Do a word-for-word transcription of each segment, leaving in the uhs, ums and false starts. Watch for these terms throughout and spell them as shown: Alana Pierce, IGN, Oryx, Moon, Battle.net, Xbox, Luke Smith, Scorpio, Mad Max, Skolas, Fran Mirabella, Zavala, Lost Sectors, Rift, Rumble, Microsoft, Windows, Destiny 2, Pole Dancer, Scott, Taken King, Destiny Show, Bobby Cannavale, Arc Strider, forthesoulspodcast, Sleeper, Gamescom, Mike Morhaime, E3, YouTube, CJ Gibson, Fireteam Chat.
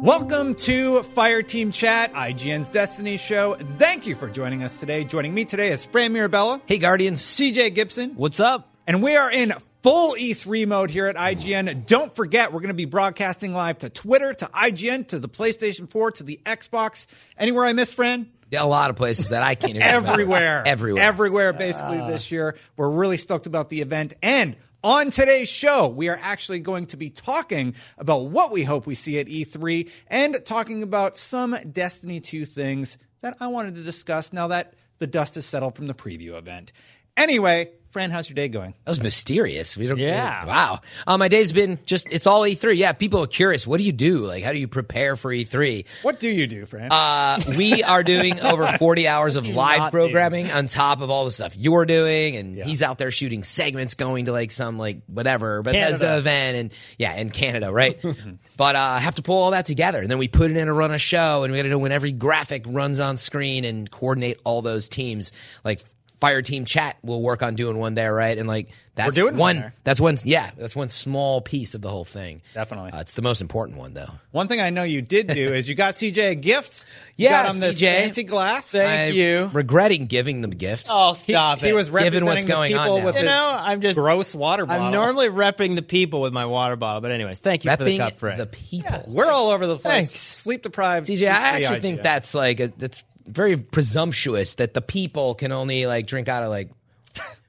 Welcome to Fireteam Chat, I G N's Destiny show. Thank you for joining us today. Joining me today is Fran Mirabella. Hey, Guardians. C J Gibson. What's up? And we are in full E three mode here at I G N. Don't forget, we're going to be broadcasting live to Twitter, to I G N, to the PlayStation four, to the Xbox. Anywhere I miss, Fran? Yeah, a lot of places that I can't even Everywhere. Everywhere. Everywhere, basically, uh. this year. We're really stoked about the event. And on today's show, we are actually going to be talking about what we hope we see at E three and talking about some Destiny two things that I wanted to discuss now that the dust has settled from the preview event. Anyway, Fran, how's your day going? That was mysterious. We don't. Yeah. Wow. Um, my day's been just, it's all E three. Yeah, people are curious. What do you do? Like, how do you prepare for E three? What do you do, Fran? Uh, we are doing over forty hours of live programming do? on top of all the stuff you're doing. And yeah. he's out there shooting segments going to like some, like, whatever. But that's the event. And yeah, in Canada, right? But uh, I have to pull all that together. And then we put it in to run a show. And we got to know when every graphic runs on screen and coordinate all those teams. Like, Fireteam Chat will work on doing one there, right? And like that's We're doing one. one that's one. Yeah, that's one small piece of the whole thing. Definitely, uh, it's the most important one, though. One thing I know you did do is you got C J a gift. You yeah, got him this C J, fancy glass. Thank I'm you. Regretting giving them gifts. Oh, stop he, it! He was representing what's the going people on with you his know, I'm just, gross water bottle. I'm normally repping the people with my water bottle, but anyways, thank you repping for the cup, Fred. The people. Yeah, we're all over the place. Thanks. Sleep deprived. C J, I actually I G N. Think that's like a, that's. very presumptuous that the people can only like drink out of like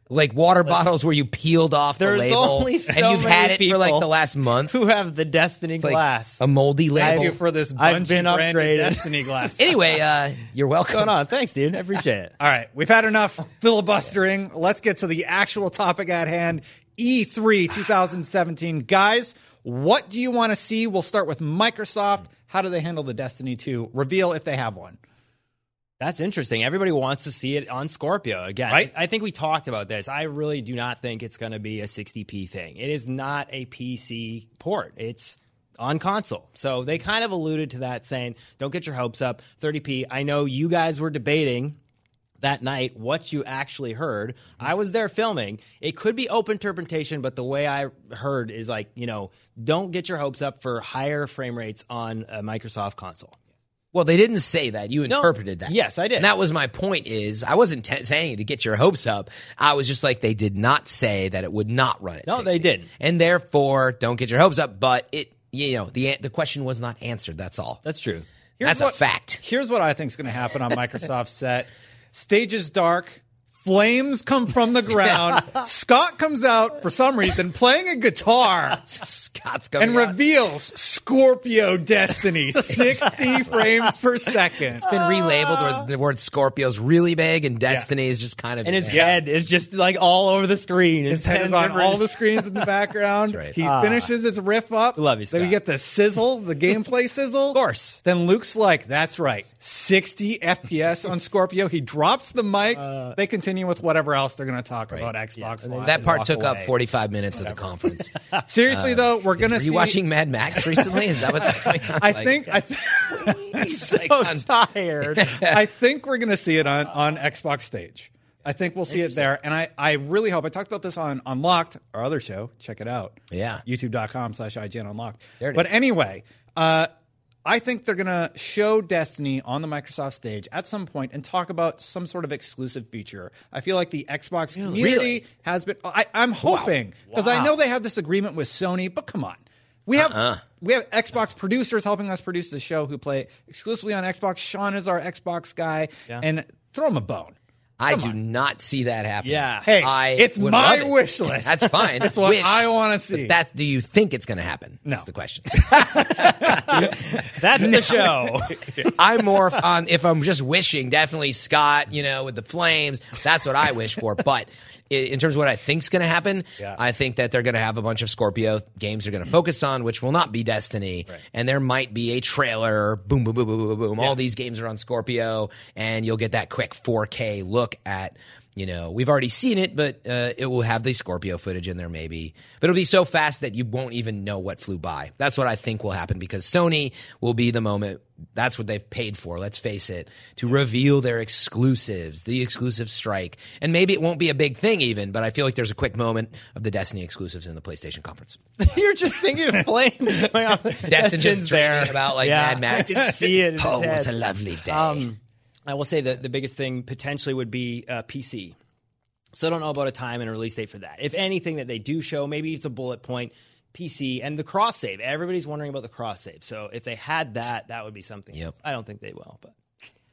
like water bottles where you peeled off There's the label only so and you've many had it for like the last month who have the Destiny it's glass like a moldy label. Thank you for this I've been upgraded Destiny glass. Anyway, uh, you're welcome. What's going on? Thanks, dude. I appreciate it. All right, we've had enough filibustering. Let's get to the actual topic at hand. E three twenty seventeen, guys. What do you want to see? We'll start with Microsoft. How do they handle the Destiny two reveal if they have one? That's interesting. Everybody wants to see it on Scorpio again. Right? I think we talked about this. I really do not think it's going to be a sixty p thing. It is not a P C port. It's on console. So they kind of alluded to that saying, don't get your hopes up. thirty p. I know you guys were debating that night what you actually heard. Mm-hmm. I was there filming. It could be open interpretation, but the way I heard is like, you know, don't get your hopes up for higher frame rates on a Microsoft console. Well, they didn't say that. You interpreted no, that. Yes, I did. And that was my point is I wasn't t- saying to get your hopes up. I was just like they did not say that it would not run at No, sixty. They didn't. And therefore, don't get your hopes up. But it, you know, the the question was not answered. That's all. That's true. Here's that's what, a fact. Here's what I think is going to happen on Microsoft's set. Stage is dark. Flames come from the ground. Scott comes out for some reason playing a guitar. Scott's coming and reveals out. Scorpio Destiny sixty frames per second. It's been relabeled where the word Scorpio's really big and Destiny yeah. is just kind of and his bad. Head is just like all over the screen. His, his head is on different... all the screens in the background. Right. He uh, finishes his riff up. Love you, Scott. Then we get the sizzle, the gameplay sizzle. Of course. Then Luke's like, "That's right, sixty F P S on Scorpio." He drops the mic. Uh, they continue. With whatever else they're going to talk right. about Xbox. Yeah. That part took away. Up forty-five minutes whatever. Of the conference. Seriously, uh, though, we're going to see... Were you watching Mad Max recently? Is that what's going on? I like, think... I th- He's so like, tired. I think we're going to see it on, on Xbox stage. I think we'll see it there. And I, I really hope. I talked about this on Unlocked, our other show. Check it out. Yeah. YouTube dot com slash I G N Unlocked. There it but is. anyway, uh, I think they're going to show Destiny on the Microsoft stage at some point and talk about some sort of exclusive feature. I feel like the Xbox really? community really? has been – I'm hoping because wow. wow. I know they have this agreement with Sony, but come on. We have uh-uh. we have Xbox producers helping us produce the show who play exclusively on Xbox. Sean is our Xbox guy. Yeah. And throw him a bone. I Come do on. not see that happening. Yeah. Hey, I it's my it. wish list. That's fine. It's what wish, I want to see. That's, do you think it's going to happen? No. That's the question. That's no. the show. I'm more on, if I'm just wishing, definitely Scott, you know, with the flames. That's what I wish for. But in terms of what I think's going to happen, yeah. I think that they're going to have a bunch of Scorpio games they're going to focus on, which will not be Destiny. Right. And there might be a trailer, boom, boom, boom, boom, boom, boom. Yeah. All these games are on Scorpio, and you'll get that quick four K look at, you know, we've already seen it, but uh, it will have the Scorpio footage in there maybe. But it'll be so fast that you won't even know what flew by. That's what I think will happen because Sony will be the moment. That's what they've paid for, let's face it, to reveal their exclusives, the exclusive strike. And maybe it won't be a big thing even, but I feel like there's a quick moment of the Destiny exclusives in the PlayStation conference. You're just thinking of blame. Destin just dreaming about like yeah, Mad Max. I can see it in oh, what a lovely day. Um, I will say that the biggest thing potentially would be uh, P C. So I don't know about a time and a release date for that. If anything that they do show, maybe it's a bullet point, P C, and the cross-save. Everybody's wondering about the cross-save. So if they had that, that would be something. Yep. I don't think they will. But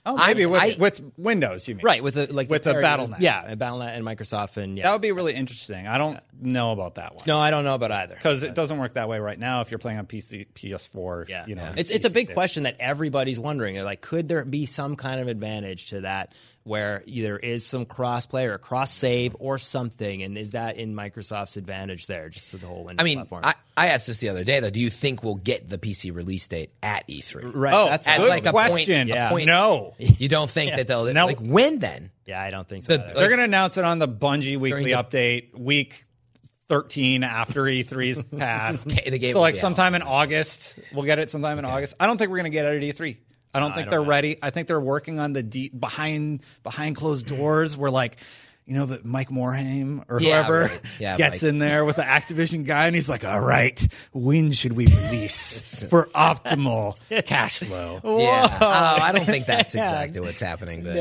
oh, maybe I, with, I, with Windows, you mean. Right, with a, like with the, the Battle dot net. Yeah, Battle dot net and Microsoft. And yeah, that would be really interesting. I don't yeah. know about that one. No, I don't know about either. Because it doesn't work that way right now if you're playing on P C, P S four. Yeah. You know, yeah. It's, it's a big question that everybody's wondering. They're like, could there be some kind of advantage to that where there is some cross-play or cross-save or something, and is that in Microsoft's advantage there, just to the whole Windows I mean, platform? I, I asked this the other day, though. Do you think we'll get the P C release date at E three? Right. Oh, that's as good like a question. Point, yeah. a point. No. You don't think yeah. that they'll no. – like when then? Yeah, I don't think so. The, like, they're going to announce it on the Bungie weekly the, update week thirteen after E three's passed. The game so like sometime out. in August. We'll get it sometime okay. in August. I don't think we're going to get it at E three. I don't no, think I don't they're know. ready. I think they're working on the deep behind behind closed doors where, like, you know, that Mike Morhaime or yeah, whoever right. yeah, gets Mike. in there with the Activision guy and he's like, all right, when should we release for optimal cash flow? Yeah. Uh, I don't think that's exactly what's happening, but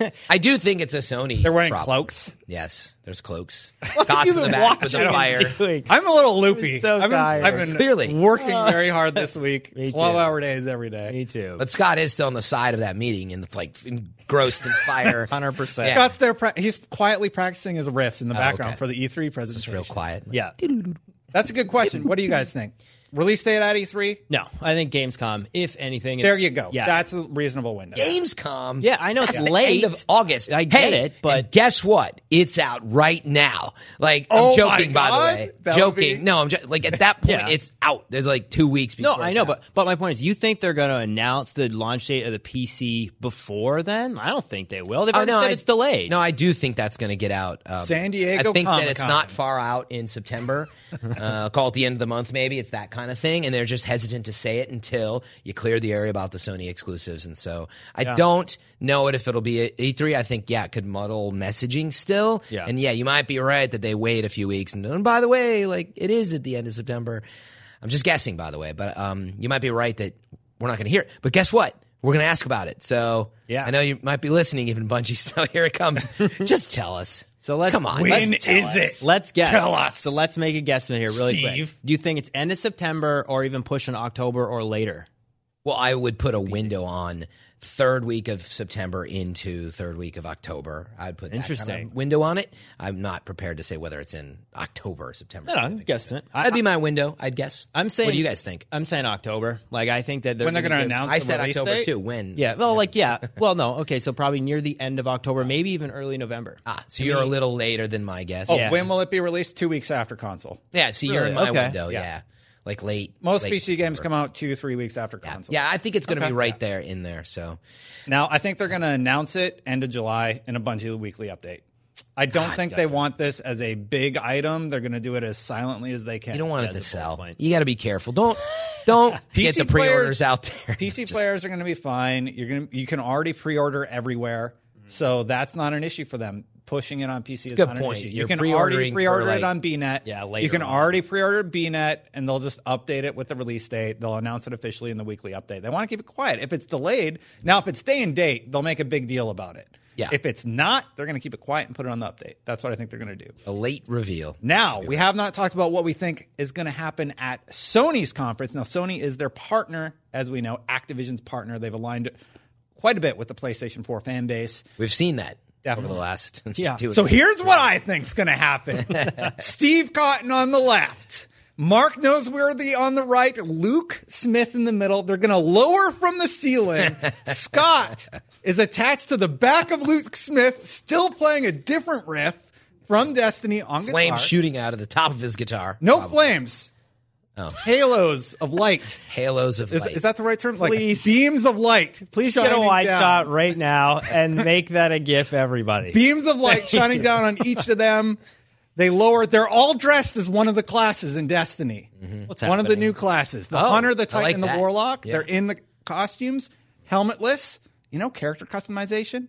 no. I do think it's a Sony They're wearing problem. cloaks? Yes. There's cloaks. Scott's in the back with the fire. I'm a little loopy. I'm so I've been, tired. I've been Clearly. working very hard this week. twelve-hour days every day. Me too. But Scott is still on the side of that meeting and like engrossed in fire. one hundred percent. Yeah. Scott's there. Pra- he's quietly practicing his riffs in the oh, background okay. for the E three presentation. It's real quiet. Like, yeah. That's a good question. What do you guys think? Release date at E three? No, I think Gamescom, if anything. There you go. Yeah. That's a reasonable window. Gamescom? Yeah, I know it's late. End of August. I get hey, it, but guess what? It's out right now. Like, oh I'm joking, by the way. That joking. Be... No, I'm just, like, at that point, yeah. it's out. There's like two weeks before. No, I know, but, but my point is, you think they're going to announce the launch date of the P C before then? I don't think they will. They've already oh, no, said I, it's delayed. No, I do think that's going to get out. Um, San Diego I think Comic-Con. That it's not far out in September. uh, call it the end of the month, maybe. It's that kind kind of thing, and they're just hesitant to say it until you clear the area about the Sony exclusives. And so I yeah. don't know it if it'll be at E three. I think, yeah, it could muddle messaging still. Yeah. And, yeah, you might be right that they wait a few weeks. And, and by the way, like it is at the end of September. I'm just guessing, by the way. But um, you might be right that we're not going to hear it. But guess what? We're going to ask about it. So yeah. I know you might be listening even, Bungie. So here it comes. Just tell us. So let's come on. When let's is us. it? Let's guess. Tell us. So let's make a guesstimate here, really Steve. quick. Do you think it's end of September or even push in October or later? Well, I would put a window on third week of September into third week of October. I'd put Interesting. that kind of window on it. I'm not prepared to say whether it's in October or September. No, no I'm guessing it. That'd I, be my window, I'd guess. I'm saying. What do you guys think? I'm saying October. Like I think that they're when they're going to announce. I the said October date? too. When? Yeah. Well, like yeah. Well, no. Okay, so probably near the end of October, maybe even early November. Ah, so I mean, you're a little later than my guess. Oh, yeah. When will it be released? Two weeks after console. Yeah. See, really? you're in my okay. window. Yeah. yeah. Like late. Most late P C September. Games come out two, three weeks after console. Yeah, yeah I think it's going to okay. be right there in there. So now I think they're going to announce it end of July in a Bungie weekly update. I don't God, think gotcha. they want this as a big item. They're going to do it as silently as they can. You don't want it to sell. Point. You got to be careful. Don't don't get the pre-orders players, out there. P C Just, players are going to be fine. You're going you can already pre-order everywhere, mm-hmm. so that's not an issue for them. pushing it on P C is good not point. An issue. You You're can already pre-order like, it on B net. Yeah, later. You can on. already pre-order B net, and they'll just update it with the release date. They'll announce it officially in the weekly update. They want to keep it quiet. If it's delayed, now if it's day and date, they'll make a big deal about it. Yeah. If it's not, they're going to keep it quiet and put it on the update. That's what I think they're going to do. A late reveal. Now, we have not talked about what we think is going to happen at Sony's conference. Now, Sony is their partner, as we know, Activision's partner. They've aligned quite a bit with the PlayStation four fan base. We've seen that. Definitely. Over the last yeah. two So here's three. What I think's going to happen. Steve Cotton on the left. Mark Noseworthy on the right, Luke Smith in the middle. They're going to lower from the ceiling. Scott is attached to the back of Luke Smith, still playing a different riff from Destiny on guitar. Flames shooting out of the top of his guitar. No probably. Flames. Oh. Halos of light. Halos of is, light. Is that the right term? Like please, beams of light. Please get a wide down. shot right now and make that a GIF, everybody. Beams of light shining down on each of them. They lowered. They're all dressed as one of the classes in Destiny. Mm-hmm. What's one happening? Of the new classes. The oh, Hunter, the Titan, like and the that. Warlock. Yeah. They're in the costumes, helmetless. You know, character customization.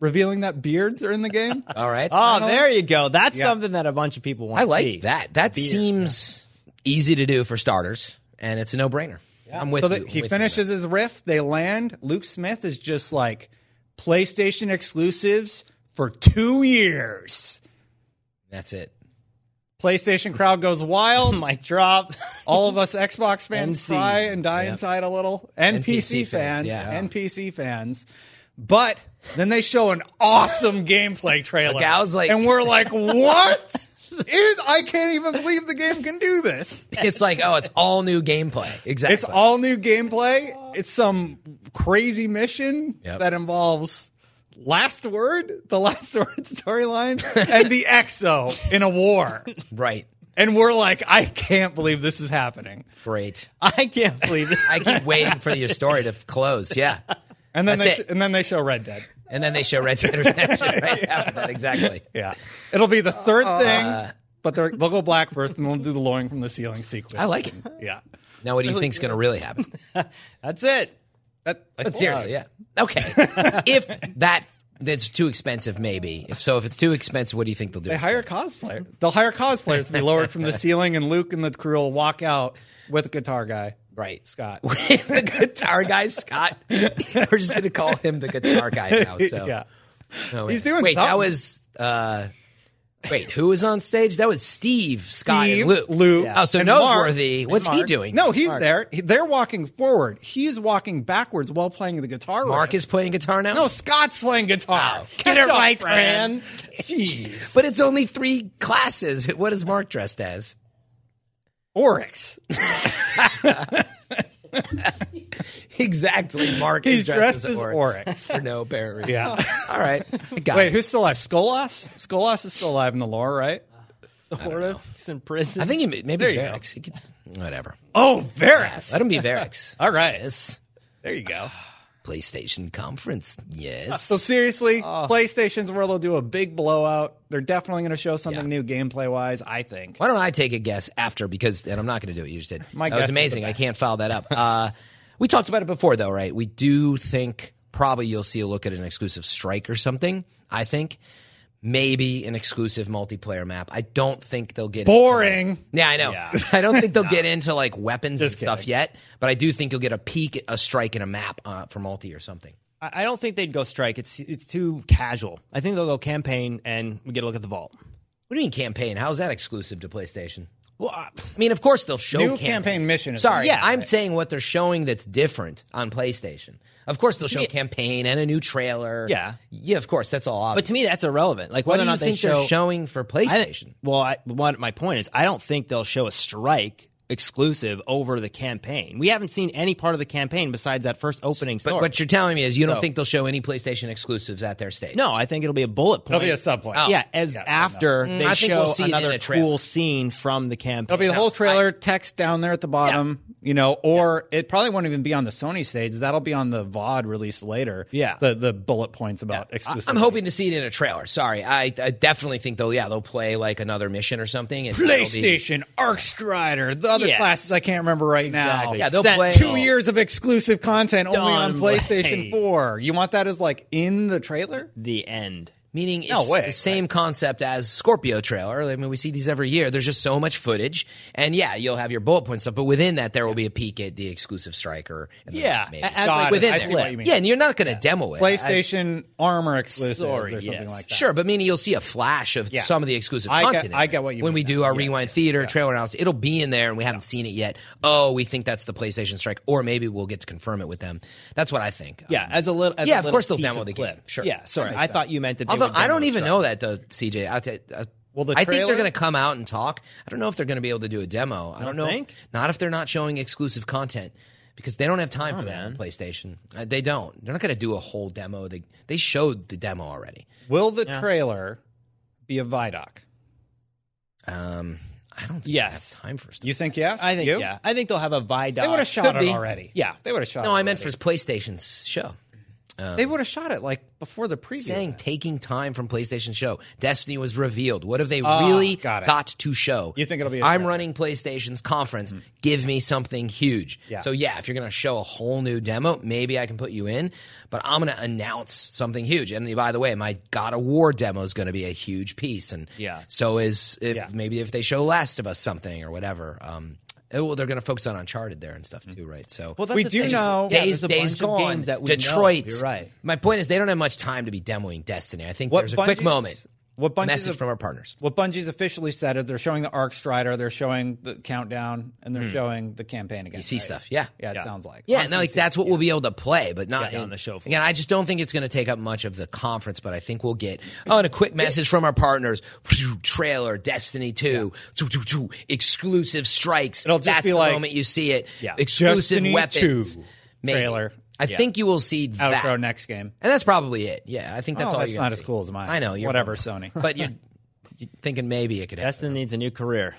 Revealing that beards are in the game. All right. Oh, there you go. That's yeah. something that a bunch of people want I to like see. I like that. That Beard. seems yeah. easy to do for starters, and it's a no-brainer. Yeah. I'm with so you. So he with finishes you his riff. They land. Luke Smith is just like PlayStation exclusives for two years. That's it. PlayStation crowd goes wild. Mic drop. All of us Xbox fans cry and die yep. inside a little. And, and P C, P C fans. Yeah. And P C fans. But then they show an awesome gameplay trailer. Like, and we're like, what? Is, I can't even believe the game can do this. It's like, oh, it's all new gameplay. Exactly. It's all new gameplay. It's some crazy mission yep. that involves... Last word, the last word storyline, and the Exo in a war. Right. And we're like, I can't believe this is happening. Great. I can't believe it. I keep waiting for your story to close. Yeah. And then, they, sh- and then they show Red Dead. And then they show Red Dead Redemption right yeah. after that. Exactly. Yeah. It'll be the third uh, thing, uh, but they'll go black first, and they'll do the lowering from the ceiling sequence. I like it. Yeah. Now, what do you really? think's going to really happen? That's it. That, like, but seriously, yeah. Okay. if that that's too expensive, maybe. If so, if it's too expensive, what do you think they'll do? They hire cosplayers. They'll hire cosplayers to be lowered from the ceiling, and Luke and the crew will walk out with a guitar guy. Right. Scott. The guitar guy, Scott. We're just going to call him the guitar guy now. So. Yeah. No, He's doing Wait, something. that was... Uh, Wait, who was on stage? That was Steve, Scott, Steve, and Luke. Luke. Yeah. Oh, so Noseworthy. What's Mark. he doing? No, he's Mark. there. They're walking forward. He's walking backwards while playing the guitar. Mark riff. is playing guitar now? No, Scott's playing guitar. Oh, get it right, friend. Jeez. But it's only three classes. What is Mark dressed as? Oryx. Exactly, Mark. He's dressed, dressed as, as Oryx. Oryx for no apparent reason. Yeah. All right. Got Wait, it. who's still alive? Skolas? Skolas is still alive in the lore, right? Sort of. He's in prison. I think he may, maybe there Varys. He could, whatever. Oh, Varys. Yeah, let him be Varys. All right. Yes. There you go. PlayStation conference. Yes. So seriously, oh. PlayStation's world will do a big blowout. They're definitely going to show something yeah. new gameplay-wise, I think. Why don't I take a guess after, because, and I'm not going to do what you just did. My that guess was amazing. I can't follow that up. Uh, we talked about it before, though, right? We do think probably you'll see a look at an exclusive strike or something, I think. Maybe an exclusive multiplayer map. I don't think they'll get boring. Into, like, yeah, I know. Yeah. I don't think they'll no. get into like weapons Just and kidding. stuff yet. But I do think you'll get a peek, a strike, and a map uh, for multi or something. I don't think they'd go strike. It's it's too casual. I think they'll go campaign, and we get a look at the vault. What do you mean campaign? How is that exclusive to PlayStation? Well, I mean, of course they'll show new campaign, campaign mission. Sorry, yeah, I'm right. saying what they're showing that's different on PlayStation. Of course they'll show yeah. a campaign and a new trailer. Yeah, yeah, of course that's all obvious. But to me, that's irrelevant. Like, whether or not they show, they're showing for PlayStation. Well, I, what my point is, I don't think they'll show a strike exclusive over the campaign. We haven't seen any part of the campaign besides that first opening story. But what you're telling me is you don't so, think they'll show any PlayStation exclusives at their stage? No, I think it'll be a bullet point. It'll be a sub-point. Oh. Yeah, as yeah, after no. they I show we'll another cool scene from the campaign. It'll be the no, whole trailer, I, text down there at the bottom, yeah. you know, or yeah. it probably won't even be on the Sony stage. That'll be on the V O D release later. Yeah. The the bullet points about yeah. exclusive. I'm hoping to see it in a trailer. Sorry. I, I definitely think they'll, yeah, they'll play like another mission or something. And PlayStation, be, Arc Strider, the other Yes. classes I can't remember right exactly. now. Yeah, they'll Sent play two all. years of exclusive content only Don't on PlayStation play. four. You want that as like in the trailer? The end. meaning it's no way, the same right. concept as Scorpio trailer. I mean, we see these every year. There's just so much footage. And, yeah, you'll have your bullet point stuff, but within that there will be a peek at the exclusive striker. And yeah. Maybe. As like within it. There. Yeah, and you're not going to yeah. demo it. PlayStation I, armor exclusives sorry, or something yes. like that. Sure, but meaning you'll see a flash of yeah. some of the exclusive I content. Get, I get what you when mean. When we do our yeah, Rewind yeah, Theater yeah. trailer analysis, it'll be in there, and we haven't yeah. seen it yet. Oh, we think that's the PlayStation strike, or maybe we'll get to confirm it with them. That's what I think. Yeah, um, as a little as Yeah, a little of course they'll demo the clip. game. Sure. Yeah, sorry. I thought you meant that they Although, I don't even know that, though, C J. I'll t- I'll Well, the I think they're going to come out and talk. I don't know if they're going to be able to do a demo. I don't, don't know. Think? Not if they're not showing exclusive content, because they don't have time oh, for that on PlayStation. Uh, they don't. They're not going to do a whole demo. They they showed the demo already. Will the yeah. trailer be a Vidoc? Um, I don't think yes. they have time for stuff. You think yes? I think you? yeah. I think they'll have a Vidoc. They would have shot Could it be. already. Yeah, they would have shot. No, it No, I already. meant for PlayStation's show. Um, they would have shot it, like, before the preview. Saying taking time from PlayStation show. Destiny was revealed. What have they oh, really got, got to show? You think it'll be a I'm demo. running PlayStation's conference. Mm-hmm. Give me something huge. Yeah. So, yeah, if you're going to show a whole new demo, maybe I can put you in. But I'm going to announce something huge. And, by the way, my God of War demo is going to be a huge piece. And yeah. so is if yeah. maybe if they show Last of Us something or whatever. Um Well, they're going to focus on Uncharted there and stuff too, right? So well, we do know days, yeah, days gone. That we Detroit. Know. You're right. My point is, they don't have much time to be demoing Destiny. I think what there's Bungie's, a quick moment. What Bungie's message a, from our partners? What Bungie's officially said is they're showing the Arc Strider, they're showing the countdown, and they're mm. showing the campaign again. You see right? stuff, yeah, yeah. It yeah. sounds like yeah, no, like that's what yeah. we'll be able to play, but not yeah, in, on the show. Floor. Again, I just don't think it's going to take up much of the conference, but I think we'll get oh, and a quick message from our partners. Trailer, Destiny two, yeah. exclusive strikes. It'll just that's be the like, moment you see it. Yeah. Exclusive Destiny weapons. two trailer. I yeah. think you will see that. Outro next game. And that's probably it. Yeah, I think that's oh, all that's you're going to see. It's not as cool as mine. I know. You're Whatever, Sony. But you're, you're thinking maybe it could happen. Destin needs a new career.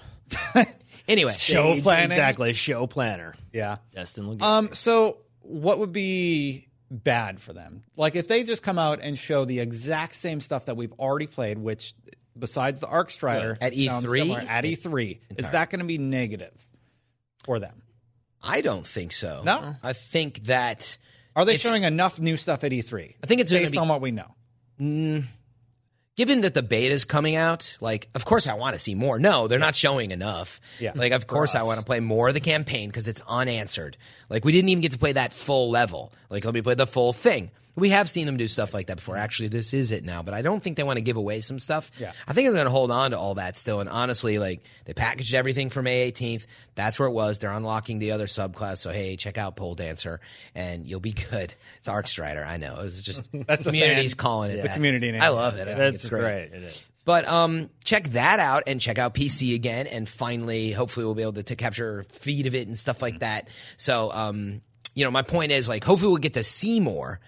Anyway. Show planner. Exactly. Show planner. Yeah. Destin will get um, it. So what would be bad for them? Like, if they just come out and show the exact same stuff that we've already played, which besides the Arc Strider. At E three? At E three. Is that going to be negative for them? I don't think so. No? I think that... Are they it's, showing enough new stuff at E three? I think it's based be, on what we know. Mm, given that the beta is coming out, like, of course I want to see more. No, they're yeah. not showing enough. Yeah. Like, of For course us. I want to play more of the campaign because it's unanswered. Like, we didn't even get to play that full level. Like, let me play the full thing. We have seen them do stuff like that before. Actually, this is it now. But I don't think they want to give away some stuff. Yeah. I think they're going to hold on to all that still. And honestly, like, they packaged everything for May eighteenth. That's where it was. They're unlocking the other subclass. So, hey, check out Pole Dancer, and you'll be good. It's Arc Strider. I know. It's just That's the community's calling it yeah. that. The community name. I love it. I That's it's great. great. It is. But um, check that out and check out P C again. And finally, hopefully, we'll be able to, to capture feed of it and stuff like that. So, um, you know, my point is, like, hopefully we'll get to see more.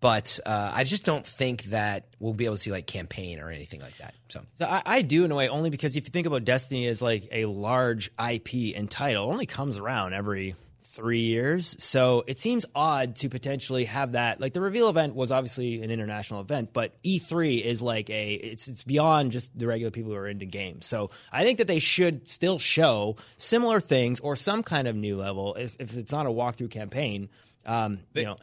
But uh, I just don't think that we'll be able to see, like, campaign or anything like that. So, so I, I do in a way, only because if you think about Destiny as, like, a large I P and title, it only comes around every three years. So it seems odd to potentially have that. Like, the reveal event was obviously an international event, but E three is, like, a it's, it's beyond just the regular people who are into games. So I think that they should still show similar things or some kind of new level if, if it's not a walkthrough campaign, um, they- you know.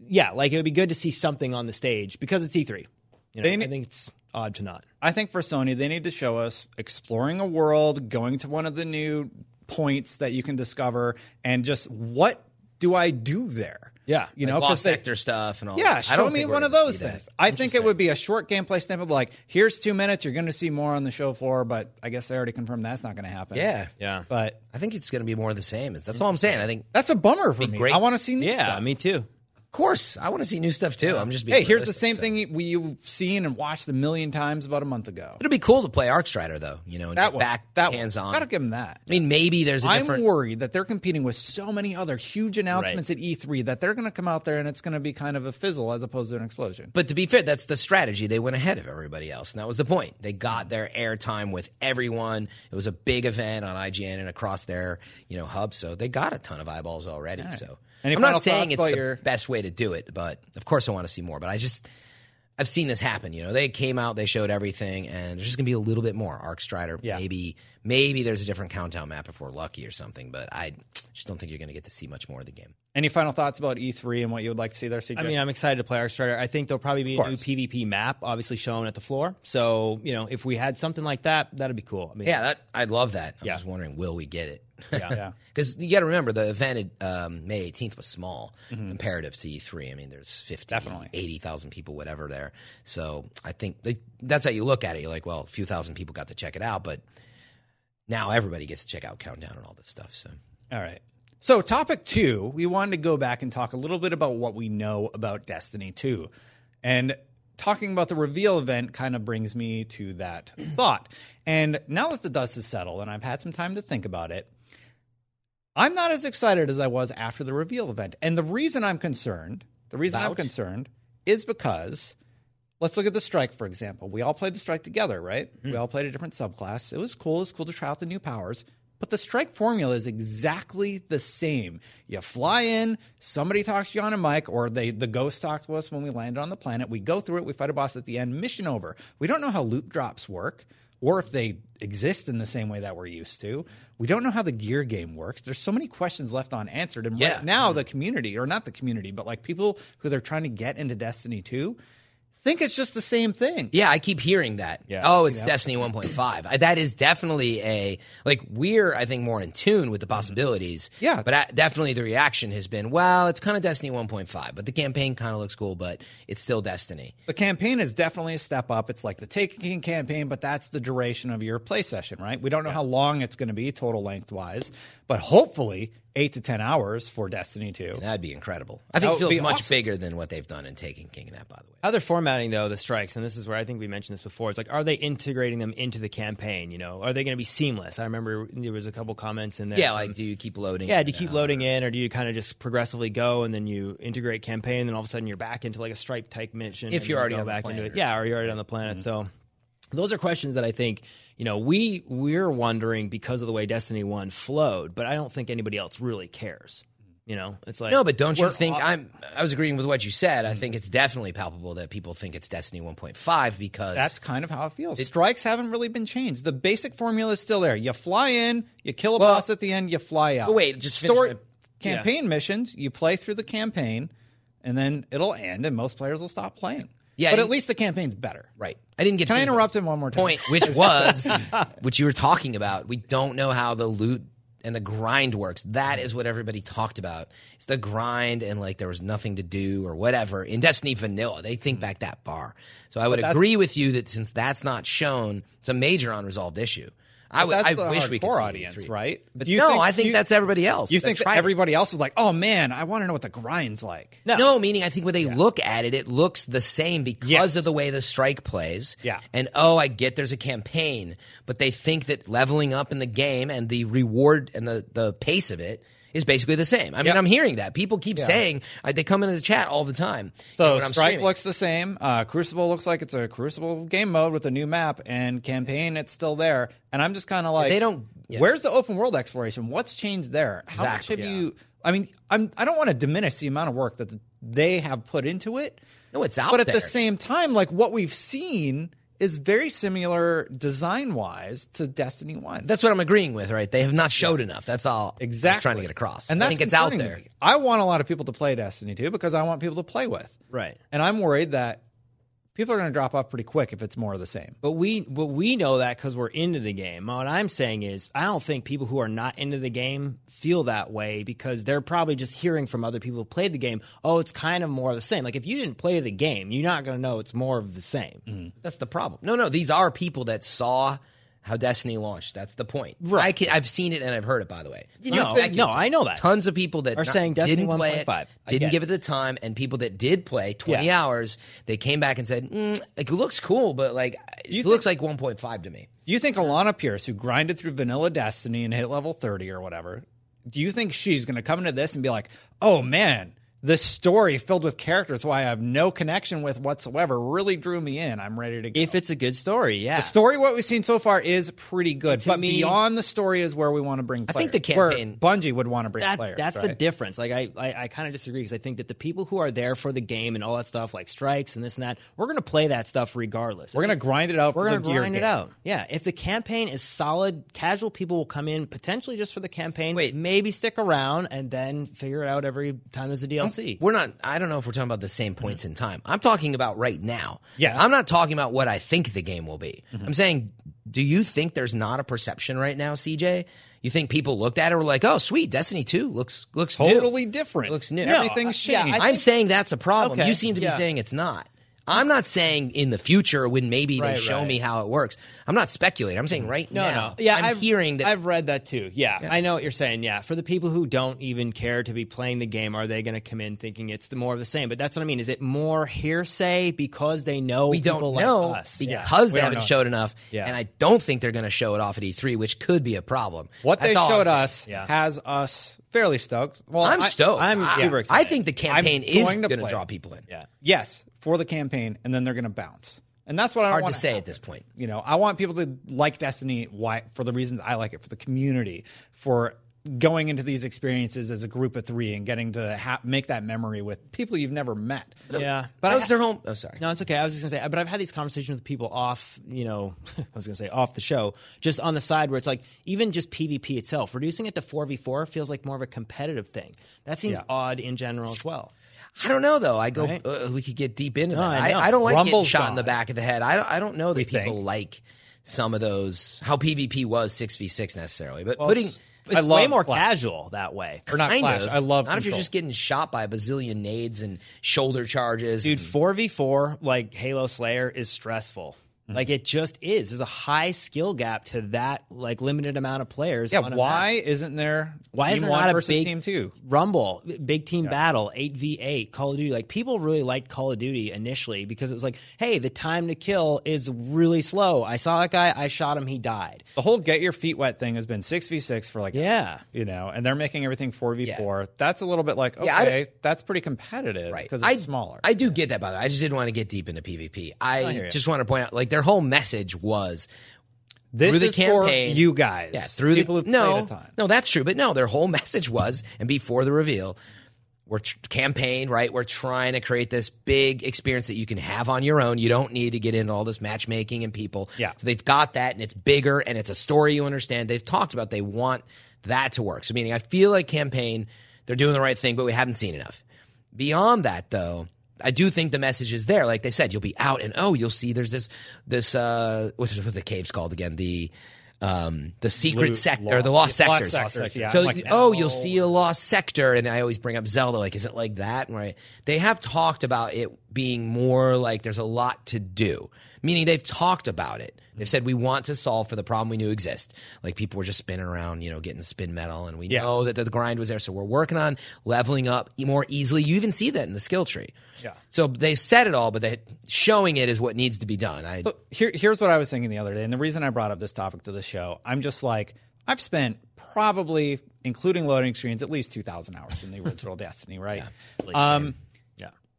Yeah, like, it would be good to see something on the stage because it's E three. You know, ne- I think it's odd to not. I think for Sony, they need to show us exploring a world, going to one of the new points that you can discover, and just what do I do there? Yeah, you like know, Lost Sector stuff and all. Yeah, that. show I don't me one of those things. I think it would be a short gameplay snippet. Like, here's two minutes. You're going to see more on the show floor, but I guess they already confirmed that's not going to happen. Yeah, yeah. But I think it's going to be more of the same. That's all I'm saying. I think that's a bummer for me. Great. I want to see new yeah, stuff. Yeah, me too. Of course, I want to see new stuff too. I'm just being hey. Here's the same so. thing we, you've seen and watched a million times about a month ago. It'll be cool to play Arc Strider though, you know, and that back that hands one. on. Gotta give them that. I mean, maybe there's. a I'm different... worried that they're competing with so many other huge announcements right. at E three that they're going to come out there and it's going to be kind of a fizzle as opposed to an explosion. But to be fair, that's the strategy. They went ahead of everybody else, and that was the point. They got their airtime with everyone. It was a big event on I G N and across their you know hub, so they got a ton of eyeballs already. Right. So. Any I'm not saying it's the your... best way to do it, but of course I want to see more. But I just, I've seen this happen. You know, they came out, they showed everything, and there's just going to be a little bit more Arc Strider. Yeah. Maybe, maybe there's a different countdown map if we're lucky or something. But I just don't think you're going to get to see much more of the game. Any final thoughts about E three and what you would like to see there, C J? I mean, I'm excited to play Arc Strider. I think there'll probably be a new PvP map, obviously shown at the floor. So, you know, if we had something like that, that'd be cool. I mean, yeah, that, I'd love that. I yeah. was wondering, will we get it? Yeah, because yeah. you got to remember the event um, May eighteenth was small mm-hmm. comparative to E three. I mean, there's fifty, eighty thousand people, whatever there. So I think like, that's how you look at it. You're like, well, a few thousand people got to check it out, but now everybody gets to check out Countdown and all this stuff. So all right. So topic two, we wanted to go back and talk a little bit about what we know about Destiny two. And talking about the reveal event kind of brings me to that thought. And now that the dust has settled and I've had some time to think about it, I'm not as excited as I was after the reveal event. And the reason I'm concerned, the reason about? I'm concerned is because let's look at the strike, for example. We all played the strike together, right? Mm. We all played a different subclass. It was cool. It was cool to try out the new powers. But the strike formula is exactly the same. You fly in, somebody talks to you on a mic, or they, the ghost talks to us when we landed on the planet. We go through it. We fight a boss at the end. Mission over. We don't know how loot drops work, or if they exist in the same way that we're used to. We don't know how the gear game works. There's so many questions left unanswered. And yeah. right now the community, or not the community, but like people who they're trying to get into Destiny two, think it's just the same thing. Yeah, I keep hearing that. Yeah. Oh, it's you know? Destiny one point five. That is definitely a, like, we're, I think, more in tune with the possibilities. Mm-hmm. Yeah. But I, definitely the reaction has been, well, it's kind of Destiny one point five, but the campaign kind of looks cool, but it's still Destiny. The campaign is definitely a step up. It's like the Taken King campaign, but that's the duration of your play session, right? We don't know yeah. how long it's going to be total length-wise, but hopefully eight to ten hours for Destiny two. That'd be incredible. I think it feels much awesome. Bigger than what they've done in Taken King, that, by the way. How they're formatting, though, the strikes, and this is where I think we mentioned this before, it's like, are they integrating them into the campaign, you know? Are they going to be seamless? I remember there was a couple comments in there. Yeah, like, um, do you keep loading Yeah, do you keep loading in, or do you kind of just progressively go, and then you integrate campaign, and then all of a sudden you're back into, like, a Stripe-type mission. If you're already on the planet. Yeah, or you're already on the planet, so... Those are questions that I think, you know, we, we're wondering because of the way Destiny one flowed, but I don't think anybody else really cares. You know, it's like... No, but don't you think... Off- I'm, I was agreeing with what you said. I think it's definitely palpable that people think it's Destiny one point five because... That's kind of how it feels. It, Strikes haven't really been changed. The basic formula is still there. You fly in, you kill a well, boss at the end, you fly out. Wait, just Story, finish the, Campaign yeah. missions, you play through the campaign, and then it'll end, and most players will stop playing. Yeah, but at least the campaign's better. Right. I didn't get Can to I interrupt him one more time? Point, which was, which you were talking about, we don't know how the loot and the grind works. That is what everybody talked about. It's the grind and, like, there was nothing to do or whatever. In Destiny Vanilla, they think back that far. So I would agree with you that since that's not shown, it's a major unresolved issue. I, would, that's I the wish we could see audience, right? But do you no, think, I think you, that's everybody else. You think that everybody else is like, oh, man, I want to know what the grind's like. No, no meaning I think when they yeah. look at it, it looks the same because yes. of the way the strike plays. Yeah. And, oh, I get there's a campaign, but they think that leveling up in the game and the reward and the, the pace of it is basically the same. I mean, yep. I'm hearing that. People keep yeah. saying, uh, they come into the chat all the time. So you know, Strike streaming. looks the same. Uh, Crucible looks like it's a Crucible game mode with a new map, and Campaign, it's still there. And I'm just kind of like, they don't, yeah. where's the open world exploration? What's changed there? How exactly, much have yeah. you, I mean, I'm, I don't want to diminish the amount of work that they have put into it. No, it's out but there. But at the same time, like what we've seen is very similar design-wise to Destiny one. That's what I'm agreeing with, right? They have not showed yeah. enough. That's all exactly. I was trying to get across. And that's I think it's out there. Me. I want a lot of people to play Destiny two because I want people to play with. Right. And I'm worried that people are going to drop off pretty quick if it's more of the same. But we but we know that because we're into the game. What I'm saying is I don't think people who are not into the game feel that way because they're probably just hearing from other people who played the game, oh, it's kind of more of the same. Like if you didn't play the game, you're not going to know it's more of the same. Mm-hmm. That's the problem. No, no, these are people that saw how Destiny launched. That's the point. Right. I can, I've seen it and I've heard it, by the way. It's no, I, no I know that. Tons of people that are not, saying Destiny didn't play one point five. It, didn't give it the time, and people that did play twenty yeah. hours, they came back and said, mm, like, it looks cool, but like it think, looks like one point five to me. Do you think Alana Pierce, who grinded through vanilla Destiny and hit level thirty or whatever, do you think she's going to come into this and be like, oh, man, this story filled with characters who I have no connection with whatsoever really drew me in. I'm ready to go. If it's a good story, yeah. The story, what we've seen so far, is pretty good. To but me, beyond the story is where we want to bring players. I think the campaign... Bungie would want to bring that, players, That's right? the difference. Like, I, I, I kind of disagree, because I think that the people who are there for the game and all that stuff, like strikes and this and that, we're going to play that stuff regardless. We're going to grind it out for the gear. We're going to grind game. it out. Yeah. If the campaign is solid, casual people will come in potentially just for the campaign. Wait. Maybe stick around and then figure it out every time there's a D L C. We're not, I don't know if we're talking about the same points mm-hmm. in time. I'm talking about right now. Yeah. I'm not talking about what I think the game will be. Mm-hmm. I'm saying, do you think there's not a perception right now, C J? You think people looked at it and were like, oh, sweet, Destiny two looks looks totally new. different. Looks new. No, Everything's shady. Yeah, I'm saying that's a problem. Okay. You seem to yeah. be saying it's not. I'm not saying in the future when maybe right, they show right. me how it works. I'm not speculating. I'm saying right no, now. No. Yeah, I'm I've, hearing that. I've read that too. Yeah, yeah, I know what you're saying. Yeah, for the people who don't even care to be playing the game, are they going to come in thinking it's the more of the same? But that's what I mean. Is it more hearsay because they know we people don't like know us? Because yeah. they haven't know. showed enough. Yeah. And I don't think they're going to show it off at E three, which could be a problem. What that's they showed us yeah. has us fairly stoked. Well, I'm I, stoked. I'm I, super excited. I think the campaign I'm is going to gonna draw people in. Yeah. Yes. For the campaign, and then they're going to bounce. And that's what I don't want to say happen. at this point. You know, I want people to like Destiny why, for the reasons I like it, for the community, for going into these experiences as a group of three and getting to ha- make that memory with people you've never met. Yeah. But I was their home. Oh, sorry. No, it's okay. I was just going to say, but I've had these conversations with people off, you know, I was going to say off the show, just on the side where it's like, even just PvP itself, reducing it to four v four feels like more of a competitive thing. That seems yeah. odd in general as well. I don't know, though. I go. Right. Uh, we could get deep into no, that. I, I, I don't like Rumble's getting shot gone. in the back of the head. I don't, I don't know that we people think. like some of those, how PvP was six v six necessarily. But well, putting it's, it's I way more Flash. casual that way. Or not kind Flash. Of. I love Not control. If you're just getting shot by a bazillion nades and shoulder charges. Dude, and, four v four, like Halo Slayer, is stressful. Like, it just is. There's a high skill gap to that, like, limited amount of players. Yeah, on a why map. isn't there why team isn't one versus big team two? Rumble, big team yeah. battle, eight v eight, Call of Duty. Like, people really liked Call of Duty initially because it was like, hey, the time to kill is really slow. I saw that guy. I shot him. He died. The whole get your feet wet thing has been six v six for, like, yeah. you know, and they're making everything four v four. Yeah. That's a little bit like, okay, yeah, that's pretty competitive because right. it's I, smaller. I do yeah. get that, by the way. I just didn't want to get deep into PvP. I, I just want to point out, like, there Their whole message was this through the is campaign, for you guys. Yeah, through people the, who've no, played a time. No, that's true. But no, their whole message was, and before the reveal, we're tr- campaign, right? We're trying to create this big experience that you can have on your own. You don't need to get into all this matchmaking and people. Yeah. So they've got that, and it's bigger, and it's a story you understand. They've talked about they want that to work. So meaning, I feel like campaign, they're doing the right thing, but we haven't seen enough. Beyond that, though, I do think the message is there. Like they said, you'll be out and, oh, you'll see there's this, this uh, what's what the cave's called again? The um, the secret sector, or the lost sectors. Lost sectors yeah, so, like, oh, no. you'll see a lost sector. And I always bring up Zelda. Like, is it like that? Right. They have talked about it being more like there's a lot to do, meaning they've talked about it. They've said we want to solve for the problem we knew exist. Like people were just spinning around, you know, getting spin metal, and we yeah. know that the grind was there. So we're working on leveling up more easily. You even see that in the skill tree. Yeah. So they said it all, but they, showing it is what needs to be done. I so here, here's what I was thinking the other day, and the reason I brought up this topic to the show, I'm just like, I've spent probably, including loading screens, at least two thousand hours in the original Destiny, right? Yeah, um, yeah.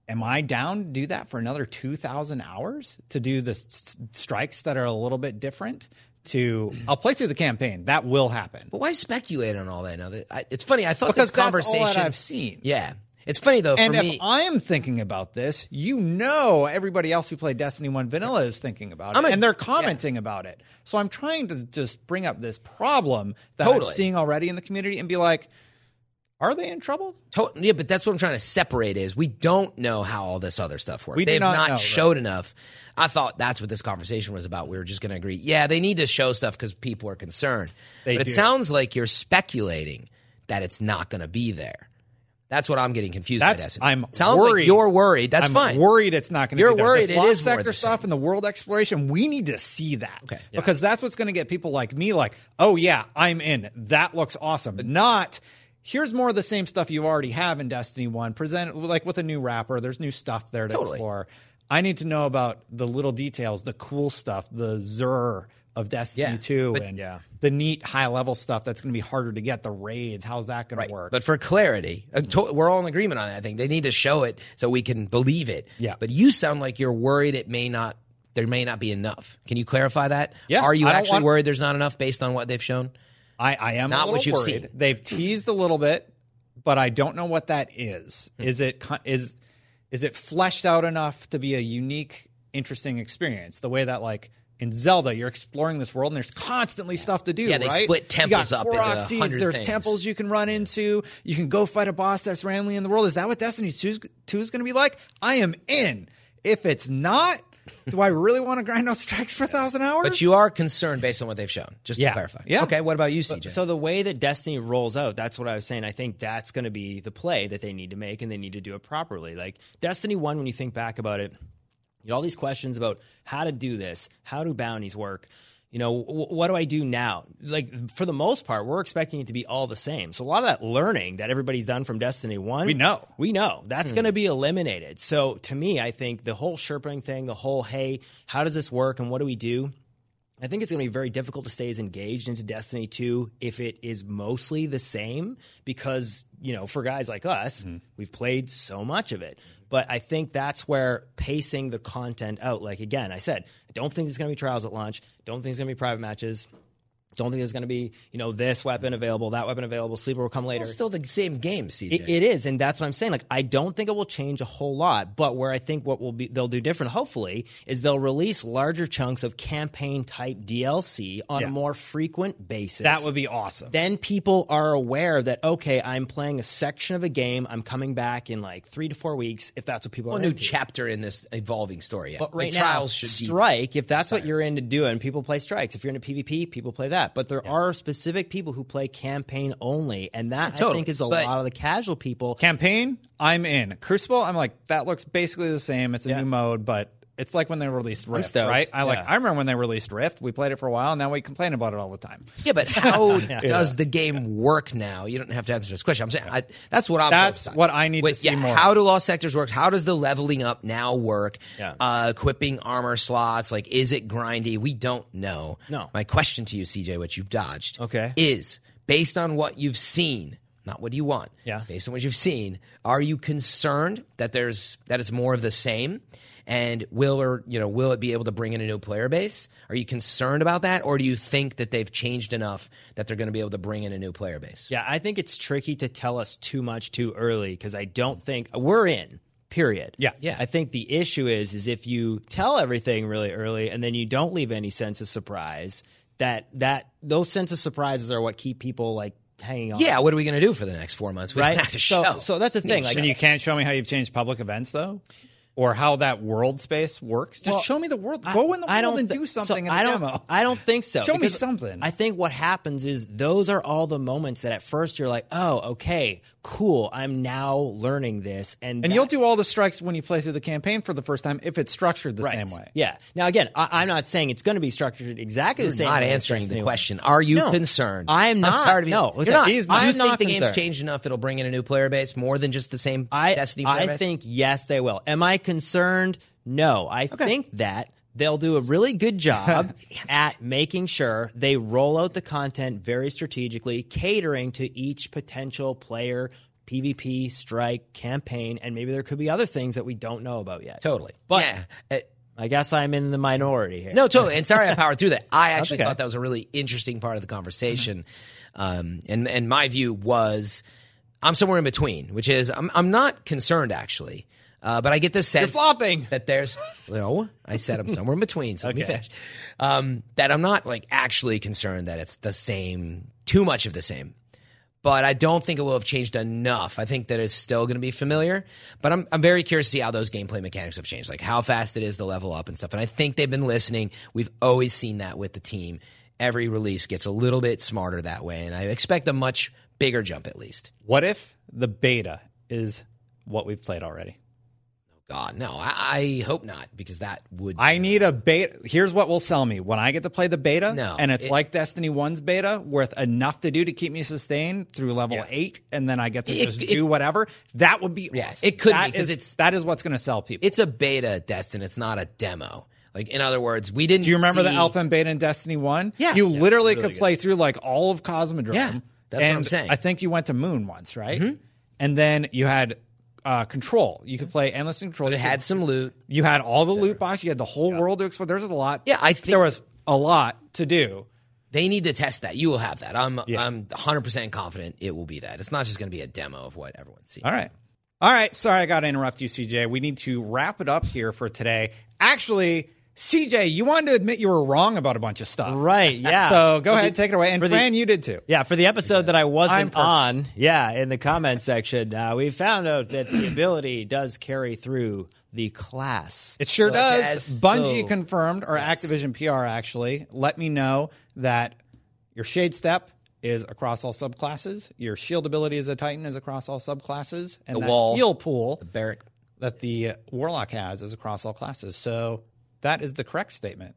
Am I down to do that for another two thousand hours to do the s- strikes that are a little bit different? To I'll play through the campaign. That will happen. But why speculate on all that? Now that I, it's funny. I thought because this conversation that's all that I've seen. Yeah, it's funny though. And for if me, I am thinking about this, you know, everybody else who played Destiny one Vanilla is thinking about it, a, and they're commenting yeah. about it. So I'm trying to just bring up this problem that totally. I'm seeing already in the community and be like, are they in trouble? Totally, yeah, but that's what I'm trying to separate is we don't know how all this other stuff works. We They've not, not know, showed right. enough. I thought that's what this conversation was about. We were just going to agree, yeah, they need to show stuff because people are concerned. They but do. It sounds like you're speculating that it's not going to be there. That's what I'm getting confused by. I'm Sounds worried. Like you're worried. That's I'm fine. I'm worried it's not going to be there. You're worried it is more the sector stuff and the world exploration, we need to see that. Okay. Yeah. Because that's what's going to get people like me like, oh, yeah, I'm in. That looks awesome. But not... Here's more of the same stuff you already have in Destiny one. Present like with a new wrapper. There's new stuff there to totally. explore. I need to know about the little details, the cool stuff, the Xur of Destiny yeah, two but, and yeah. the neat high-level stuff that's going to be harder to get, the raids. How's that going right. to work? But for clarity, we're all in agreement on that. I think they need to show it so we can believe it. Yeah. But you sound like you're worried it may not there may not be enough. Can you clarify that? Yeah, Are you actually want... worried there's not enough based on what they've shown? I, I am not a little worried. Seen. They've teased a little bit, but I don't know what that is. Hmm. Is it is is it fleshed out enough to be a unique, interesting experience? The way that, like, in Zelda, you're exploring this world, and there's constantly yeah. stuff to do, right? Yeah, they right? split temples up into a hundred There's things. Temples you can run into. You can go fight a boss that's randomly in the world. Is that what Destiny two is going to be like? I am in. If it's not, do I really want to grind out strikes for a thousand hours? But you are concerned based on what they've shown, just yeah. to clarify. Yeah. Okay, what about you, C J? So, so the way that Destiny rolls out, that's what I was saying. I think that's going to be the play that they need to make, and they need to do it properly. Like, Destiny one, when you think back about it, you know, all these questions about how to do this, how do bounties work, you know, w- what do I do now? Like, for the most part, we're expecting it to be all the same. So a lot of that learning that everybody's done from Destiny one, we know, we know that's hmm. going to be eliminated. So to me, I think the whole Sherping thing, the whole, hey, how does this work and what do we do? I think it's going to be very difficult to stay as engaged into Destiny two if it is mostly the same because, you know, for guys like us, mm-hmm. we've played so much of it. But I think that's where pacing the content out, like, again, I said, I don't think there's going to be trials at launch. Don't think there's going to be private matches. Don't think there's going to be, you know, this weapon available, that weapon available, sleeper will come later. It's still the same game, C J. It, it is, and that's what I'm saying. Like, I don't think it will change a whole lot, but where I think what will be they'll do different, hopefully, is they'll release larger chunks of campaign-type D L C on yeah. a more frequent basis. That would be awesome. Then people are aware that, okay, I'm playing a section of a game. I'm coming back in, like, three to four weeks, if that's what people well, are into. A new chapter in this evolving story. Yeah. But right like, now, trials should Strike, if that's science. What you're into doing, people play Strikes. If you're into PvP, people play that. But there yeah. are specific people who play campaign only, and that yeah, totally. I think is a but lot of the casual people. Campaign, I'm in. Crucible, I'm like, that looks basically the same. It's a yeah. new mode, but it's like when they released Rift, right? I yeah. like I remember when they released Rift. We played it for a while, and now we complain about it all the time. Yeah, but how yeah. does the game yeah. work now? You don't have to answer this question. I'm saying I, that's what I'm. That's what I need Wait, to see yeah, more. How do Lost Sectors work? How does the leveling up now work? Yeah. Uh, equipping armor slots, like, is it grindy? We don't know. No. My question to you, C J, which you've dodged, okay, is based on what you've seen. Not what you want. Yeah. Based on what you've seen, are you concerned that there's that it's more of the same, and will or you know will it be able to bring in a new player base? Are you concerned about that, or do you think that they've changed enough that they're going to be able to bring in a new player base? Yeah, I think it's tricky to tell us too much too early because I don't think we're in. Period. Yeah. yeah. I think the issue is is if you tell everything really early and then you don't leave any sense of surprise. That that those sense of surprises are what keep people like. Hanging on. Yeah, what are we going to do for the next four months? We right? have to show. So, so that's the thing. Like, and you can't show me how you've changed public events, though? Or how that world space works? Just well, show me the world. I, Go in the I world and th- do something so in the I don't, demo. I don't think so. Show me something. I think what happens is those are all the moments that at first you're like, oh, okay, cool, I'm now learning this. And, and that- you'll do all the strikes when you play through the campaign for the first time if it's structured the right. same way. Yeah. Now, again, I- I'm not saying it's going to be structured exactly you're the same way. You're not answering the question. Are you no. concerned? I am not. I'm sorry to be. No. Listen, you're not. I you think the concerned. Game's changed enough it'll bring in a new player base more than just the same I, Destiny player I base? I think, yes, they will. Am I concerned? No. I okay. think that they'll do a really good job at making sure they roll out the content very strategically, catering to each potential player, PvP, strike, campaign, and maybe there could be other things that we don't know about yet. Totally. But yeah. uh, I guess I'm in the minority here. No, totally. And sorry I powered through that. I actually okay. thought that was a really interesting part of the conversation. um, and, and my view was I'm somewhere in between, which is I'm, I'm not concerned, actually. Uh, but I get this sense You're flopping. That there's no. I said I'm somewhere in between. So okay. let me finish. Um, that I'm not like actually concerned that it's the same, too much of the same. But I don't think it will have changed enough. I think that it's still going to be familiar. But I'm I'm very curious to see how those gameplay mechanics have changed, like how fast it is to level up and stuff. And I think they've been listening. We've always seen that with the team. Every release gets a little bit smarter that way, and I expect a much bigger jump at least. What if the beta is what we've played already? God, no, I, I hope not, because that would... I uh, need a beta. Here's what will sell me. When I get to play the beta, no, and it's it, like Destiny one's beta, worth enough to do to keep me sustained through level yeah. eight, and then I get to it, just it, do whatever, that would be yeah, awesome. It could that be, because it's... That is what's going to sell people. It's a beta, Destin. It's not a demo. Like, in other words, we didn't. Do you remember see... the alpha and beta in Destiny one? Yeah. You yeah, literally really could good. play through like all of Cosmodrome. Yeah, that's and what I'm saying. I think you went to Moon once, right? Mm-hmm. And then you had uh, Control. You could play endless Control. But it had some loot. You had all the loot boxes. You had the whole yeah. world to explore. There's a lot. Yeah, I think there was a lot to do. They need to test that. You will have that. I'm yeah. I'm one hundred percent confident it will be that. It's not just going to be a demo of what everyone sees. All right. All right. Sorry I got to interrupt you, C J. We need to wrap it up here for today. Actually, C J, you wanted to admit you were wrong about a bunch of stuff. Right, yeah. So go for ahead, the, take it away. And Fran, the, you did too. Yeah, for the episode that I wasn't on, yeah, in the comment section, uh, we found out that the ability does carry through the class. It sure so does. It Bungie so, confirmed, or yes. Activision P R actually, let me know that your Shade Step is across all subclasses, your Shield ability as a Titan is across all subclasses, and the that wall, heal pool the barrack that the Warlock has is across all classes. So... that is the correct statement.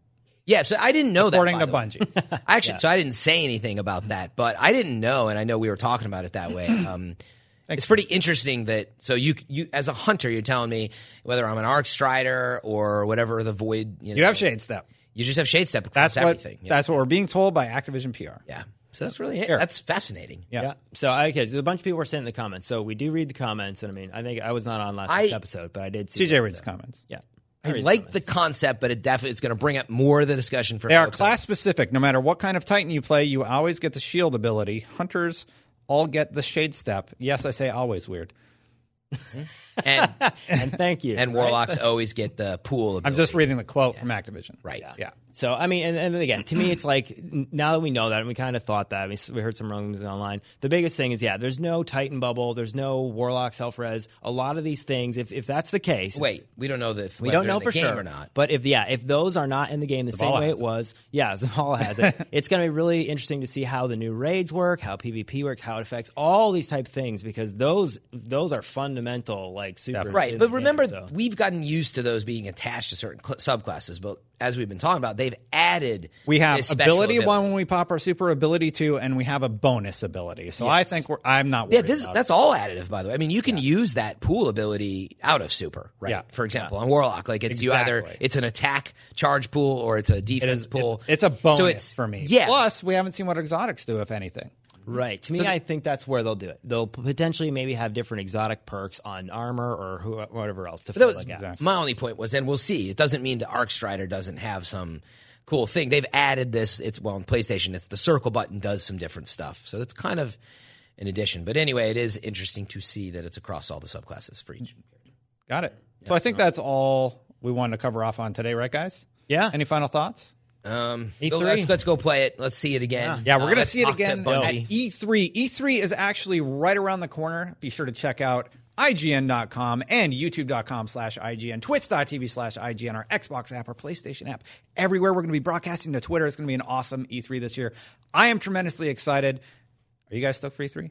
Yeah, so I didn't know According that. According to Bungie. Actually, yeah. so I didn't say anything about that, but I didn't know, and I know we were talking about it that way. Um, it's pretty interesting that, so you, you as a hunter, you're telling me whether I'm an Arc Strider or whatever the void. You know, you have Shade Step. You just have Shade Step across that's everything. What, yeah. That's what we're being told by Activision P R. Yeah. So that's really it. That's fascinating. Yeah. yeah. So, okay, so a bunch of people were saying the comments. So we do read the comments, and I mean, I think I was not on last I, episode, but I did see. C J reads the comments. Yeah. I, I like the concept, but it definitely it's going to bring up more of the discussion for. They are class specific. No matter what kind of Titan you play, you always get the Shield ability. Hunters all get the Shade Step. Yes, I say always weird. and, and thank you. And right? Warlocks always get the pool ability. I'm just reading the quote yeah. from Activision. Right. Yeah. yeah. So, I mean, and, and again, to me, it's like, now that we know that, and we kind of thought that, I mean, we heard some rumblings online, the biggest thing is, yeah, there's no Titan bubble, there's no Warlock self-res, a lot of these things, if if that's the case... Wait, we don't know if we don't know in for the game sure, or not. But if, yeah, if those are not in the game the Zavala same way it was, yeah, Zavala has it, it's going to be really interesting to see how the new raids work, how PvP works, how it affects all these type of things, because those those are fundamental, like, super... Right, but remember, game, so. we've gotten used to those being attached to certain cl- subclasses, but... as we've been talking about, they've added we have this ability, ability one when we pop our super ability two, and we have a bonus ability. So yes. I think we're, I'm not worried yeah, this, about that's it. All additive, by the way. I mean, you can yeah. use that pool ability out of super, right? Yeah. For example, yeah. on Warlock, like it's exactly. you either it's an attack charge pool or it's a defense it is, pool. It's, it's a bonus so it's, for me. Yeah. Plus, we haven't seen what exotics do, if anything. Right. To me, so th- I think that's where they'll do it. They'll potentially maybe have different exotic perks on armor or who, whatever else to fill that was, the gap. My only point was, and we'll see, it doesn't mean the Arc Strider doesn't have some cool thing. They've added this. It's well, on PlayStation, it's the circle button does some different stuff. So it's kind of an addition. But anyway, it is interesting to see that it's across all the subclasses for each. Got it. Yeah, so I think that's all we wanted to cover off on today, right, guys? Yeah. Any final thoughts? Um, E three. Let's, let's go play it. Let's see it again. Yeah, yeah we're uh, going to see it again at E three. E three is actually right around the corner. Be sure to check out I G N dot com and YouTube dot com slash I G N, Twitch dot T V slash I G N, our Xbox app, our PlayStation app. Everywhere we're going to be broadcasting to Twitter. It's going to be an awesome E three this year. I am tremendously excited. Are you guys stoked for E three?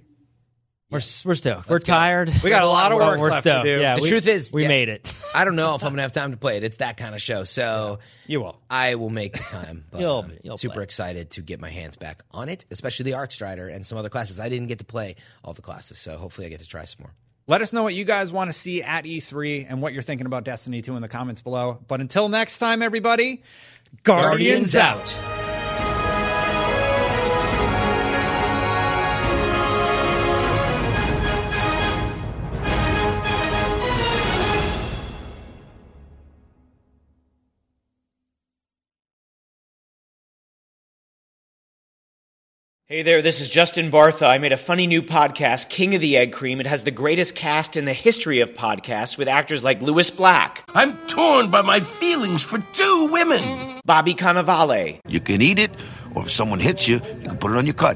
We're we're stoked. We're tired. We got a lot of work we're left stoked. to do. Yeah, the we, truth is, we yeah, made it. I don't know if I'm gonna have time to play it. It's that kind of show, so yeah, you will. I will make the time. But you'll, I'm you'll super play. excited to get my hands back on it, especially the Arc Strider and some other classes. I didn't get to play all the classes, so hopefully I get to try some more. Let us know what you guys want to see at E three and what you're thinking about Destiny two in the comments below. But until next time, everybody, Guardians, Guardians out. out. Hey there, this is Justin Bartha. I made a funny new podcast, King of the Egg Cream. It has the greatest cast in the history of podcasts with actors like Louis Black. I'm torn by my feelings for two women. Bobby Cannavale. You can eat it, or if someone hits you, you can put it on your cut.